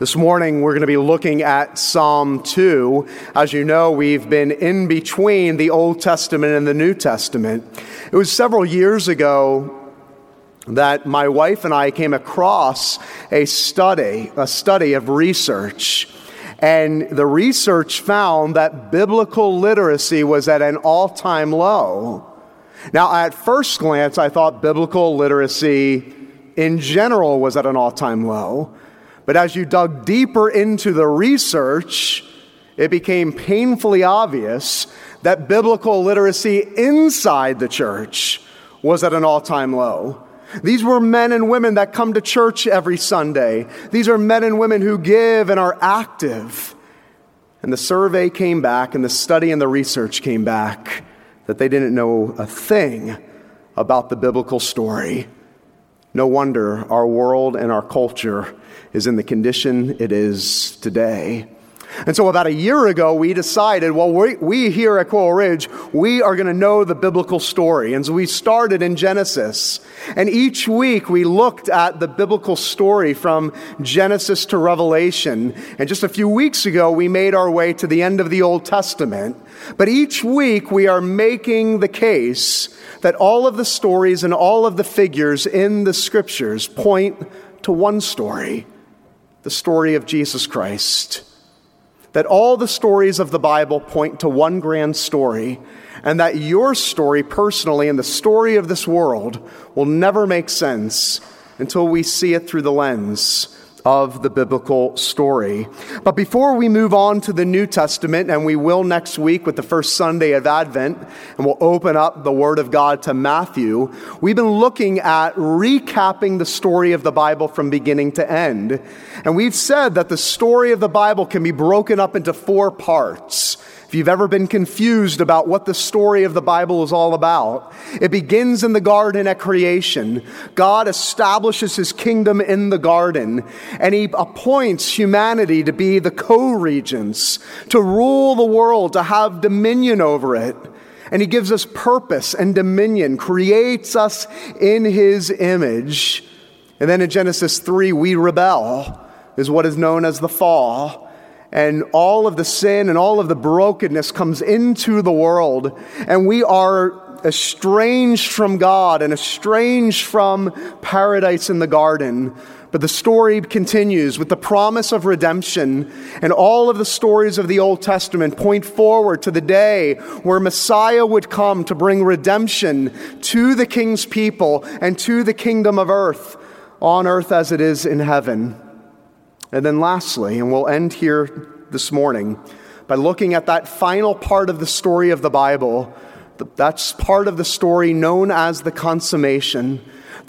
This morning, we're going to be looking at Psalm 2. As you know, we've been in between the Old Testament and the New Testament. It was several years ago that my wife and I came across a study of research. And the research found that biblical literacy was at an all-time low. Now, at first glance, I thought biblical literacy in general was at an all-time low. But as you dug deeper into the research, it became painfully obvious that biblical literacy inside the church was at an all-time low. These were men and women that come to church every Sunday. These are men and women who give and are active. And the survey came back, and the study and the research came back that they didn't know a thing about the biblical story. No wonder our world and our culture is in the condition it is today. And so about a year ago, we decided, well, we here at Coral Ridge, we are going to know the biblical story. And so we started in Genesis. And each week, we looked at the biblical story from Genesis to Revelation. And just a few weeks ago, we made our way to the end of the Old Testament. But each week, we are making the case that all of the stories and all of the figures in the Scriptures point to one story, the story of Jesus Christ. That all the stories of the Bible point to one grand story, and that your story personally and the story of this world will never make sense until we see it through the lens of the biblical story. But before we move on to the New Testament, and we will next week with the first Sunday of Advent, and we'll open up the Word of God to Matthew, we've been looking at recapping the story of the Bible from beginning to end. And we've said that the story of the Bible can be broken up into four parts. If you've ever been confused about what the story of the Bible is all about, it begins in the garden at creation. God establishes his kingdom in the garden, and he appoints humanity to be the co-regents, to rule the world, to have dominion over it. And he gives us purpose and dominion, creates us in his image. And then in Genesis 3, we rebel, is what is known as the fall. And all of the sin and all of the brokenness comes into the world, and we are estranged from God and estranged from paradise in the garden. But the story continues with the promise of redemption, and all of the stories of the Old Testament point forward to the day where Messiah would come to bring redemption to the king's people and to the kingdom of earth, on earth as it is in heaven. And then lastly, and we'll end here this morning, by looking at that final part of the story of the Bible, that's part of the story known as the consummation of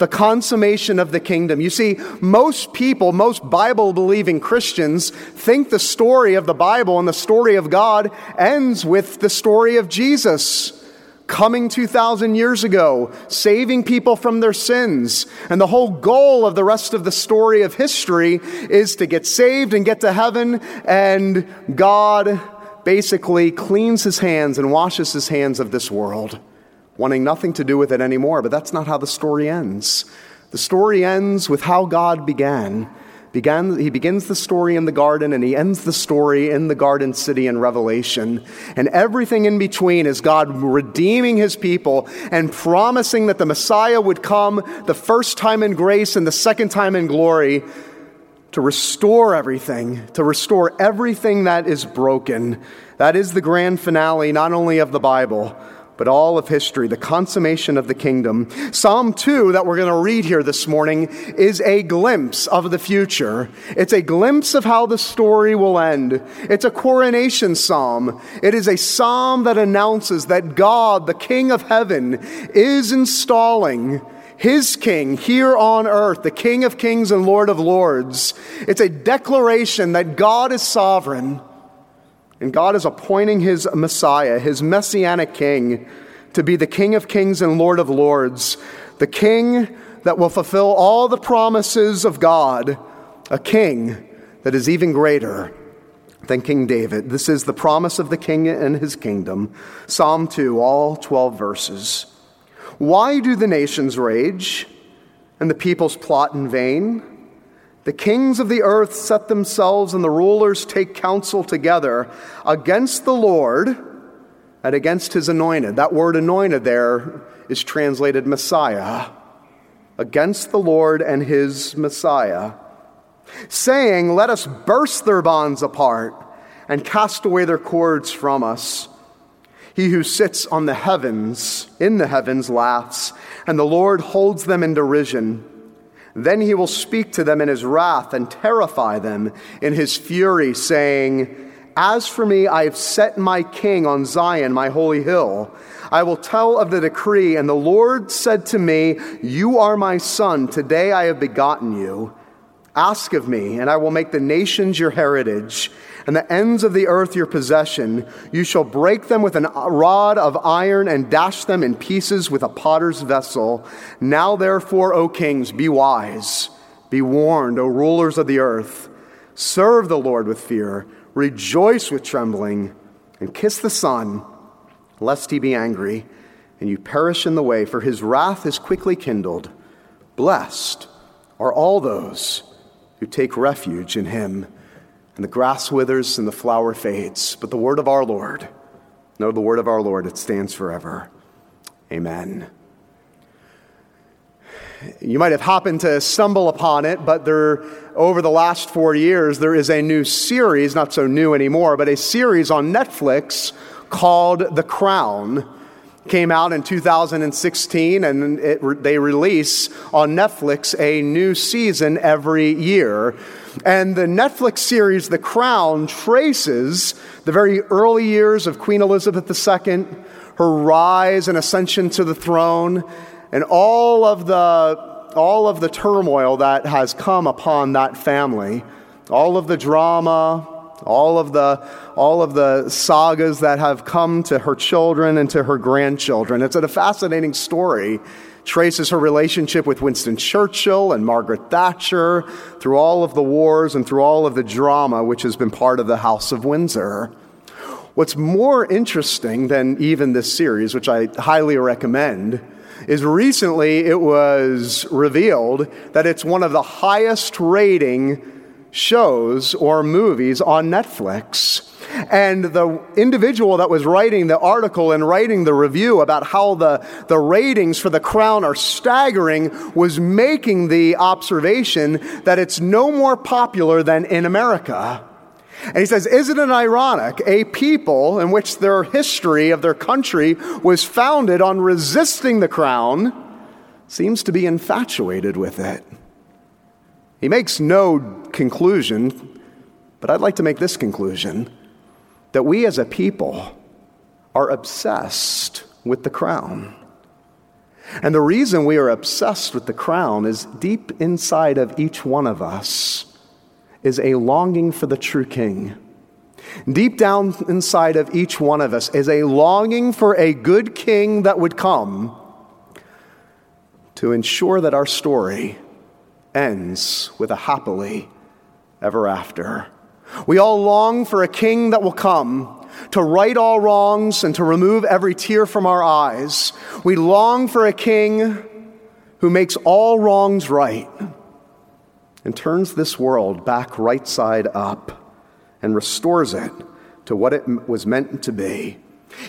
the kingdom. You see, most people, most Bible-believing Christians, think the story of the Bible and the story of God ends with the story of Jesus coming 2,000 years ago, saving people from their sins. And the whole goal of the rest of the story of history is to get saved and get to heaven. And God basically cleans his hands and washes his hands of this world, wanting nothing to do with it anymore. But that's not how the story ends. The story ends with how God began. He begins the story in the garden, and he ends the story in the Garden City in Revelation. And everything in between is God redeeming his people and promising that the Messiah would come the first time in grace and the second time in glory to restore everything that is broken. That is the grand finale, not only of the Bible, but all of history, the consummation of the kingdom. Psalm 2 that we're going to read here this morning is a glimpse of the future. It's a glimpse of how the story will end. It's a coronation psalm. It is a psalm that announces that God, the King of heaven, is installing his king here on earth, the King of kings and Lord of lords. It's a declaration that God is sovereign, and God is appointing his Messiah, his messianic king, to be the King of kings and Lord of lords, the king that will fulfill all the promises of God, a king that is even greater than King David. This is the promise of the king and his kingdom. Psalm 2, all 12 verses. Why do the nations rage and the peoples plot in vain? The kings of the earth set themselves and the rulers take counsel together against the Lord and against his anointed. That word anointed there is translated Messiah. Against the Lord and his Messiah. Saying, let us burst their bonds apart and cast away their cords from us. He who sits on the heavens, in the heavens, laughs, and the Lord holds them in derision. Then he will speak to them in his wrath and terrify them in his fury, saying, as for me, I have set my king on Zion, my holy hill. I will tell of the decree, and the Lord said to me, you are my son, today I have begotten you. Ask of me, and I will make the nations your heritage, and the ends of the earth your possession. You shall break them with a rod of iron and dash them in pieces with a potter's vessel. Now therefore, O kings, be wise, be warned, O rulers of the earth. Serve the Lord with fear, rejoice with trembling, and kiss the Son, lest he be angry, and you perish in the way, for his wrath is quickly kindled. Blessed are all those who take refuge in him. And the grass withers and the flower fades, but the word of our Lord, no, the word of our Lord, it stands forever. Amen. You might have happened to stumble upon it, but over the last 4 years, there is a new series, not so new anymore, but a series on Netflix called The Crown. Came out in 2016, and they release on Netflix a new season every year. And the Netflix series, The Crown, traces the very early years of Queen Elizabeth II, her rise and ascension to the throne, and all of the turmoil that has come upon that family, all of the drama, all of the sagas that have come to her children and to her grandchildren. It's a fascinating story. Traces her relationship with Winston Churchill and Margaret Thatcher through all of the wars and through all of the drama which has been part of the House of Windsor. What's more interesting than even this series, which I highly recommend, is recently it was revealed that it's one of the highest rating shows or movies on Netflix. And the individual that was writing the article and writing the review about how the ratings for The Crown are staggering was making the observation that it's no more popular than in America. And he says, isn't it ironic? A people in which their history of their country was founded on resisting the crown seems to be infatuated with it. He makes no conclusion, but I'd like to make this conclusion, that we as a people are obsessed with the crown. And the reason we are obsessed with the crown is deep inside of each one of us is a longing for the true king. Deep down inside of each one of us is a longing for a good king that would come to ensure that our story ends with a happily ever after. We all long for a king that will come to right all wrongs and to remove every tear from our eyes. We long for a king who makes all wrongs right and turns this world back right side up and restores it to what it was meant to be.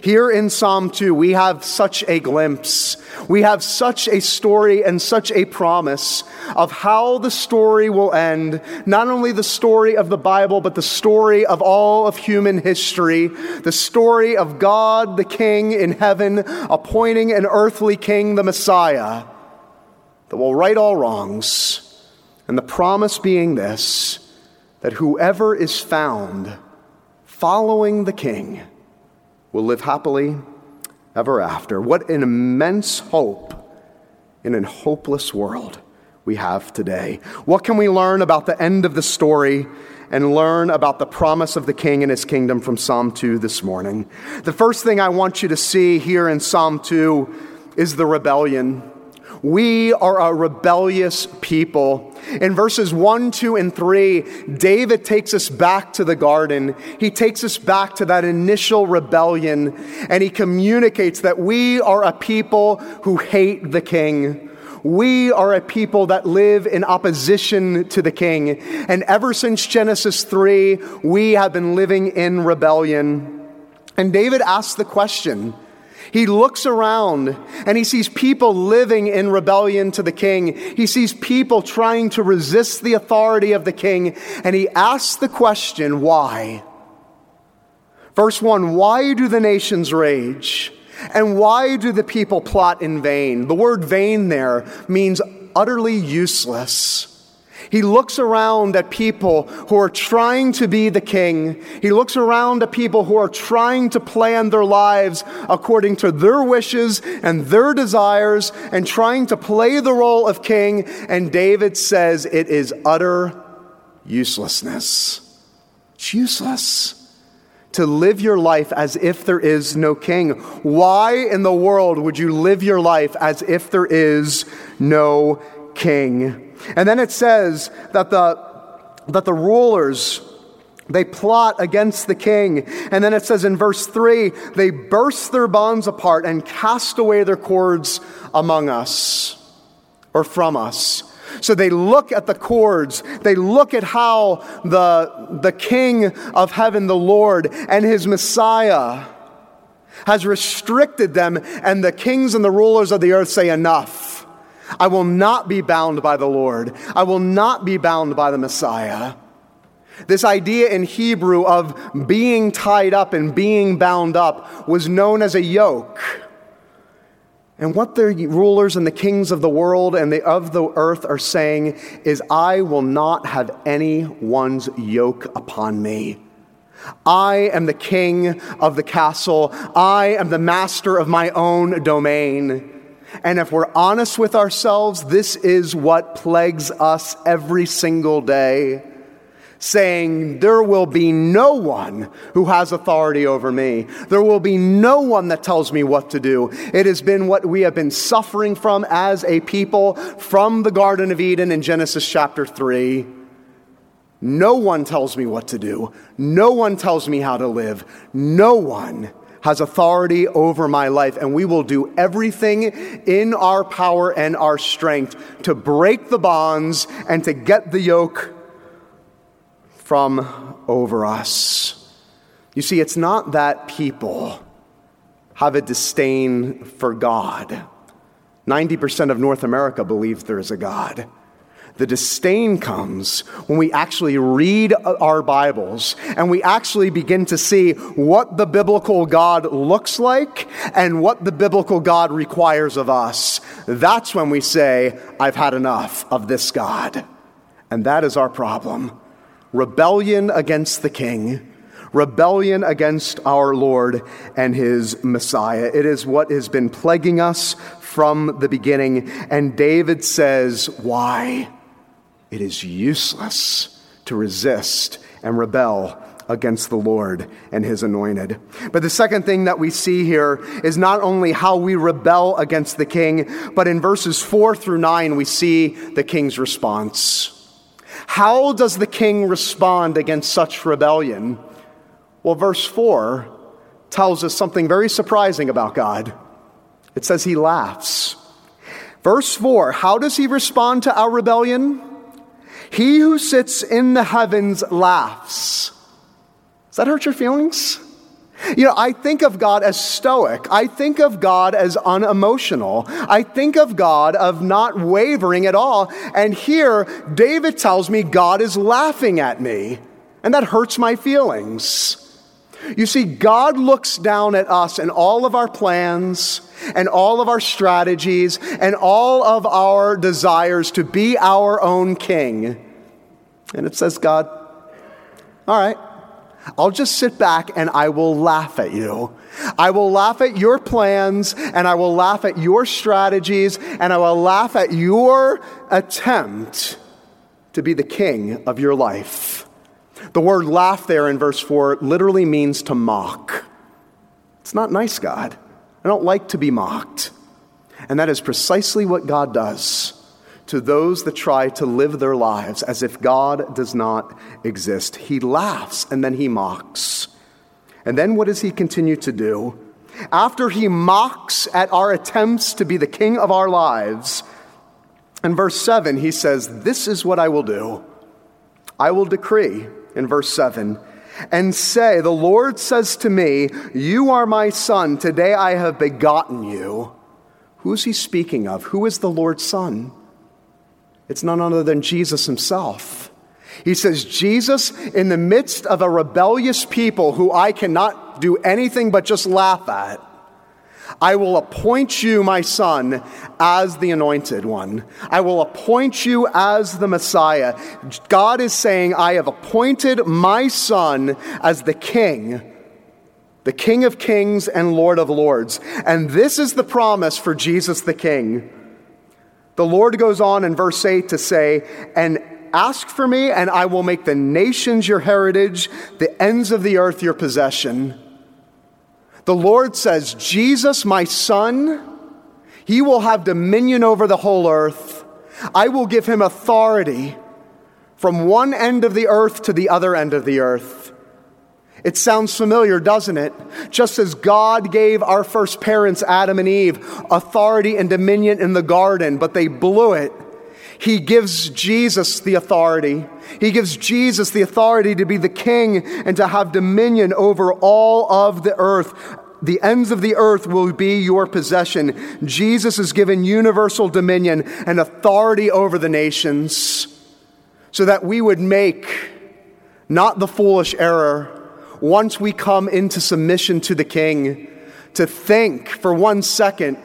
Here in Psalm 2, we have such a glimpse. We have such a story and such a promise of how the story will end. Not only the story of the Bible, but the story of all of human history. The story of God, the King in heaven, appointing an earthly king, the Messiah, that will right all wrongs. And the promise being this, that whoever is found following the King will live happily ever after. What an immense hope in an hopeless world we have today. What can we learn about the end of the story and learn about the promise of the King and his kingdom from Psalm 2 this morning? The first thing I want you to see here in Psalm 2 is the rebellion. We are a rebellious people. In verses 1, 2, and 3, David takes us back to the garden. He takes us back to that initial rebellion, and he communicates that we are a people who hate the king. we are a people that live in opposition to the king. And ever since Genesis 3, we have been living in rebellion. And David asks the question. He looks around and he sees people living in rebellion to the king. He sees people trying to resist the authority of the king. And he asks the question, why? Verse 1, why do the nations rage? And why do the people plot in vain? The word vain there means utterly useless. He looks around at people who are trying to be the king. He looks around at people who are trying to plan their lives according to their wishes and their desires and trying to play the role of king. And David says it is utter uselessness. It's useless to live your life as if there is no king. Why in the world would you live your life as if there is no king? And then it says that the rulers, they plot against the king. And then it says in verse 3, they burst their bonds apart and cast away their cords among us, or from us. So they look at the cords, they look at how the King of heaven, the Lord, and his Messiah has restricted them, and the kings and the rulers of the earth say, enough. I will not be bound by the Lord. I will not be bound by the Messiah. This idea in Hebrew of being tied up and being bound up was known as a yoke. And what the rulers and the kings of the world and of the earth are saying is, I will not have anyone's yoke upon me. I am the king of the castle. I am the master of my own domain. And if we're honest with ourselves, this is what plagues us every single day. Saying, there will be no one who has authority over me. There will be no one that tells me what to do. It has been what we have been suffering from as a people from the Garden of Eden in Genesis chapter 3. No one tells me what to do. No one tells me how to live. No one has authority over my life. And we will do everything in our power and our strength to break the bonds and to get the yoke from over us. You see, it's not that people have a disdain for God. 90% of North America believe there is a God. The disdain comes when we actually read our Bibles and we actually begin to see what the biblical God looks like and what the biblical God requires of us. That's when we say, I've had enough of this God. And that is our problem. Rebellion against the king, rebellion against our Lord and his Messiah. It is what has been plaguing us from the beginning. And David says, why? It is useless to resist and rebel against the Lord and his anointed. But the second thing that we see here is not only how we rebel against the king, but in verses 4 through 9, we see the king's response. How does the king respond against such rebellion? Well, verse 4 tells us something very surprising about God. It says he laughs. Verse 4, how does he respond to our rebellion? He who sits in the heavens laughs. Does that hurt your feelings? You know, I think of God as stoic. I think of God as unemotional. I think of God of not wavering at all. And here, David tells me God is laughing at me. And that hurts my feelings. You see, God looks down at us and all of our plans and all of our strategies and all of our desires to be our own king. And it says, God, all right. I'll just sit back and I will laugh at you. I will laugh at your plans and I will laugh at your strategies and I will laugh at your attempt to be the king of your life. The word laugh there in verse 4 literally means to mock. It's not nice, God. I don't like to be mocked. And that is precisely what God does to those that try to live their lives as if God does not exist. He laughs and then he mocks. And then what does he continue to do? After he mocks at our attempts to be the king of our lives, In verse 7, he says, "This is what I will do. I will decree," in verse 7, "and say, the Lord says to me, you are my son, today I have begotten you." Who is he speaking of? Who is the Lord's son? It's none other than Jesus himself. He says, Jesus, in the midst of a rebellious people who I cannot do anything but just laugh at, "I will appoint you, my son, as the anointed one. I will appoint you as the Messiah." God is saying, "I have appointed my son as the King of Kings and Lord of Lords." And this is the promise for Jesus the King. The Lord goes on in verse 8 to say, "And ask for me, and I will make the nations your heritage, the ends of the earth your possession." The Lord says, Jesus, my son, he will have dominion over the whole earth. I will give him authority from one end of the earth to the other end of the earth. It sounds familiar, doesn't it? Just as God gave our first parents, Adam and Eve, authority and dominion in the garden, but they blew it, he gives Jesus the authority. He gives Jesus the authority to be the king and to have dominion over all of the earth. The ends of the earth will be your possession. Jesus is given universal dominion and authority over the nations so that we would make not the foolish error once we come into submission to the king, to think for 1 second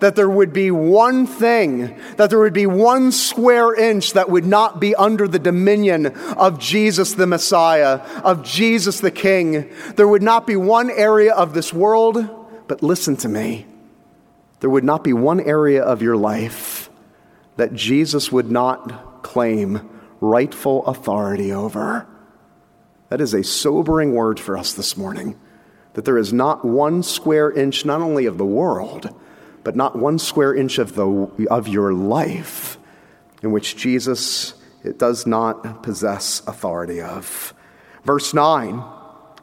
that there would be one thing, that there would be one square inch that would not be under the dominion of Jesus the Messiah, of Jesus the King. There would not be one area of this world, but listen to me, there would not be one area of your life that Jesus would not claim rightful authority over. That is a sobering word for us this morning, that there is not one square inch, not only of the world, but not one square inch of your life in which Jesus, it does not possess authority of. Verse 9,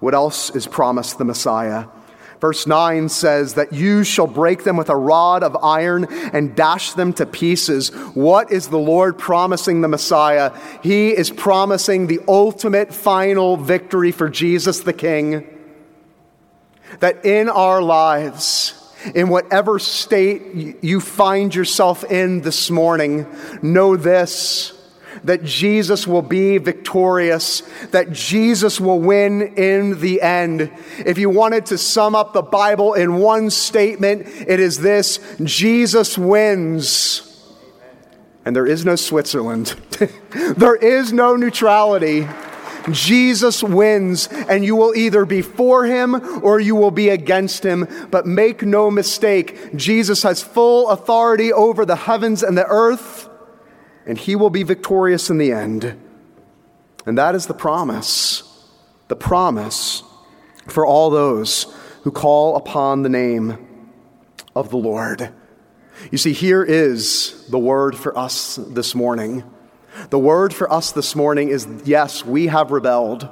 what else is promised the Messiah? Verse 9 says that you shall break them with a rod of iron and dash them to pieces. What is the Lord promising the Messiah? He is promising the ultimate final victory for Jesus the King. That in our lives, in whatever state you find yourself in this morning, know this, that Jesus will be victorious, that Jesus will win in the end. If you wanted to sum up the Bible in one statement, it is this: Jesus wins. And there is no Switzerland. There is no neutrality. Jesus wins, and you will either be for him or you will be against him. But make no mistake, Jesus has full authority over the heavens and the earth, and he will be victorious in the end. And that is the promise for all those who call upon the name of the Lord. You see, here is the word for us this morning. The word for us this morning is, yes, we have rebelled,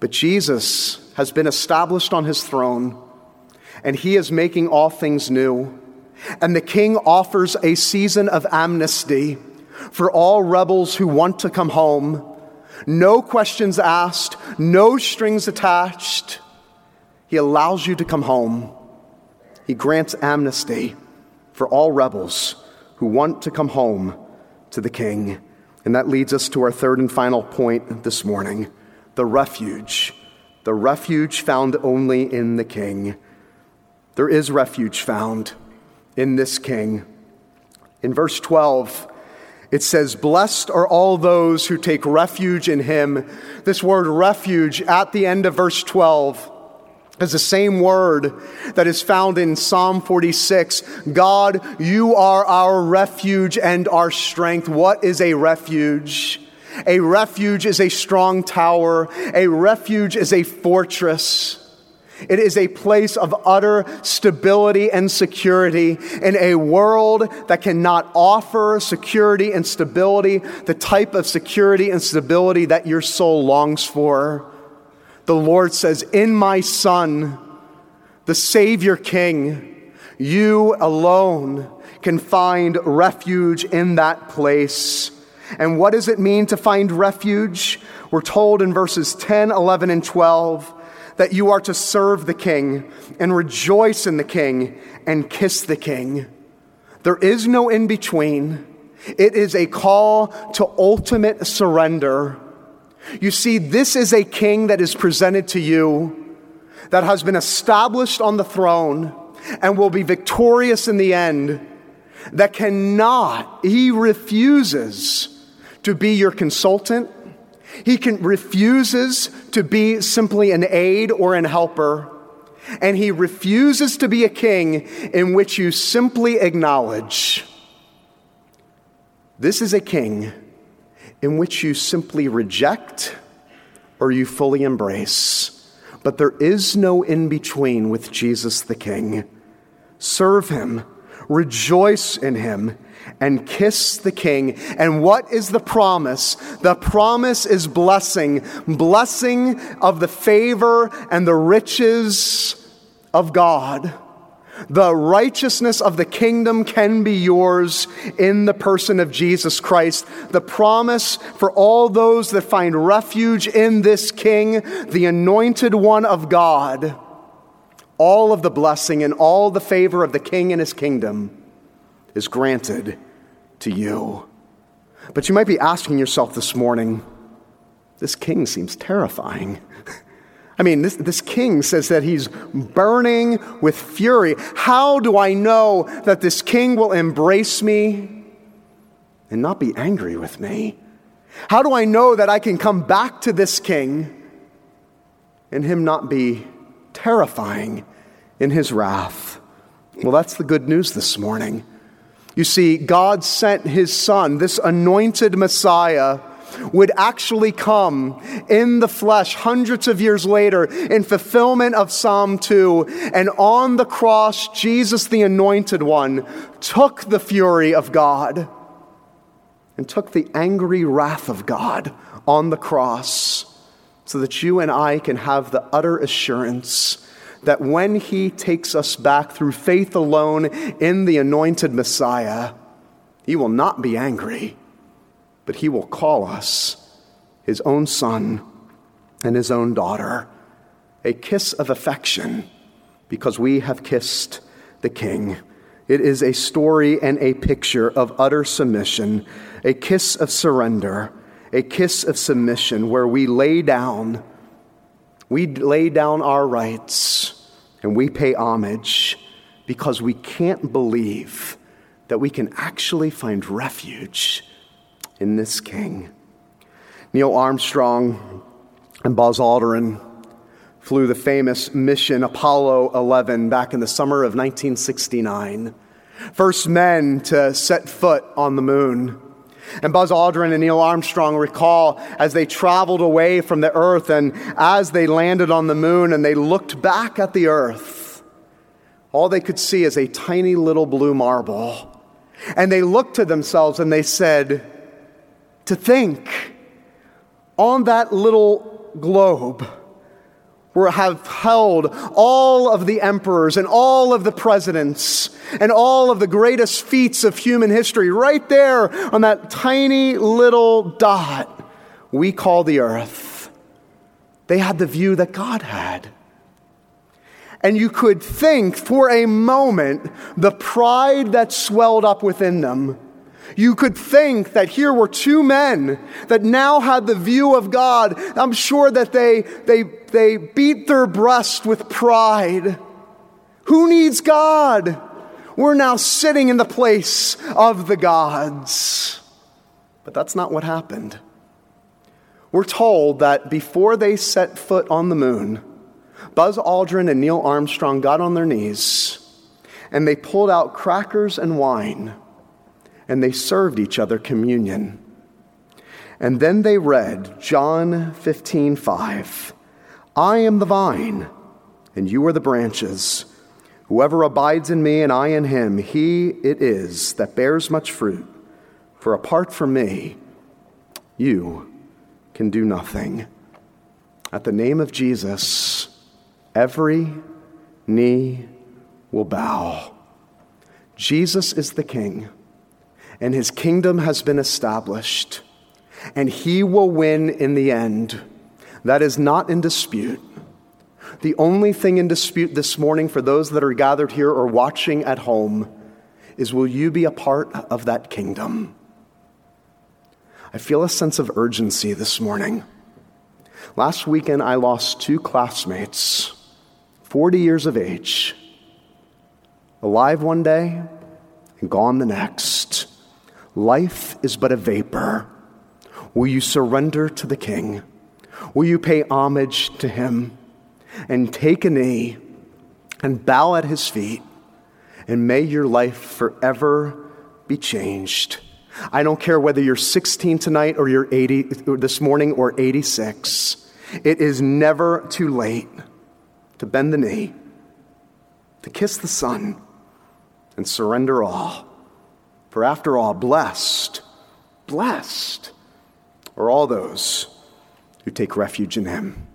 but Jesus has been established on his throne, and he is making all things new. And the king offers a season of amnesty for all rebels who want to come home. No questions asked, no strings attached. He allows you to come home. He grants amnesty for all rebels who want to come home to the King. And that leads us to our third and final point this morning, the refuge found only in the King. There is refuge found in this King. In verse 12, it says, "Blessed are all those who take refuge in him." This word refuge at the end of verse 12 is the same word that is found in Psalm 46. God, you are our refuge and our strength. What is a refuge? A refuge is a strong tower. A refuge is a fortress. It is a place of utter stability and security in a world that cannot offer security and stability, the type of security and stability that your soul longs for. The Lord says, in my Son, the Savior King, you alone can find refuge in that place. And what does it mean to find refuge? We're told in verses 10, 11, and 12 that you are to serve the King and rejoice in the King and kiss the King. There is no in between. It is a call to ultimate surrender. You see, this is a king that is presented to you, that has been established on the throne and will be victorious in the end, that cannot, he refuses to be your consultant. He refuses to be simply an aid or an helper. And he refuses to be a king in which you simply acknowledge. This is a king in which you simply reject or you fully embrace. But there is no in-between with Jesus the King. Serve him, rejoice in him, and kiss the King. And what is the promise? The promise is blessing. Blessing of the favor and the riches of God. The righteousness of the kingdom can be yours in the person of Jesus Christ. The promise for all those that find refuge in this King, the anointed one of God. All of the blessing and all the favor of the King and his kingdom is granted to you. But you might be asking yourself this morning, this king seems terrifying. I mean, this king says that he's burning with fury. How do I know that this king will embrace me and not be angry with me? How do I know that I can come back to this king and him not be terrifying in his wrath? Well, that's the good news this morning. You see, God sent his son, this anointed Messiah, would actually come in the flesh hundreds of years later in fulfillment of Psalm 2. And on the cross, Jesus, the anointed one, took the fury of God and took the angry wrath of God on the cross so that you and I can have the utter assurance that when he takes us back through faith alone in the anointed Messiah, he will not be angry, but he will call us his own son and his own daughter, a kiss of affection, because we have kissed the King. It is a story and a picture of utter submission, a kiss of surrender, a kiss of submission where we lay down our rights and we pay homage because we can't believe that we can actually find refuge in this king. Neil Armstrong and Buzz Aldrin flew the famous mission Apollo 11 back in the summer of 1969. First men to set foot on the moon. And Buzz Aldrin and Neil Armstrong recall as they traveled away from the earth and as they landed on the moon and they looked back at the earth, all they could see is a tiny little blue marble. And they looked to themselves and they said, to think on that little globe where have held all of the emperors and all of the presidents and all of the greatest feats of human history, right there on that tiny little dot we call the earth. They had the view that God had. And you could think for a moment the pride that swelled up within them. You could think that here were two men that now had the view of God. I'm sure that they beat their breast with pride. Who needs God? We're now sitting in the place of the gods. But that's not what happened. We're told that before they set foot on the moon, Buzz Aldrin and Neil Armstrong got on their knees and they pulled out crackers and wine. And they served each other communion. And then they read John 15:5. I am the vine, and you are the branches. Whoever abides in me and I in him, he it is that bears much fruit. For apart from me, you can do nothing. At the name of Jesus, every knee will bow. Jesus is the king, and his kingdom has been established, and he will win in the end. That is not in dispute. The only thing in dispute this morning for those that are gathered here or watching at home is, will you be a part of that kingdom? I feel a sense of urgency this morning. Last weekend, I lost two classmates, 40 years of age, alive one day and gone the next. Life is but a vapor. Will you surrender to the King? Will you pay homage to him and take a knee and bow at his feet? And may your life forever be changed. I don't care whether you're 16 tonight or you're 80 or this morning or 86. It is never too late to bend the knee, to kiss the Son, and surrender all. For after all, blessed are all those who take refuge in him.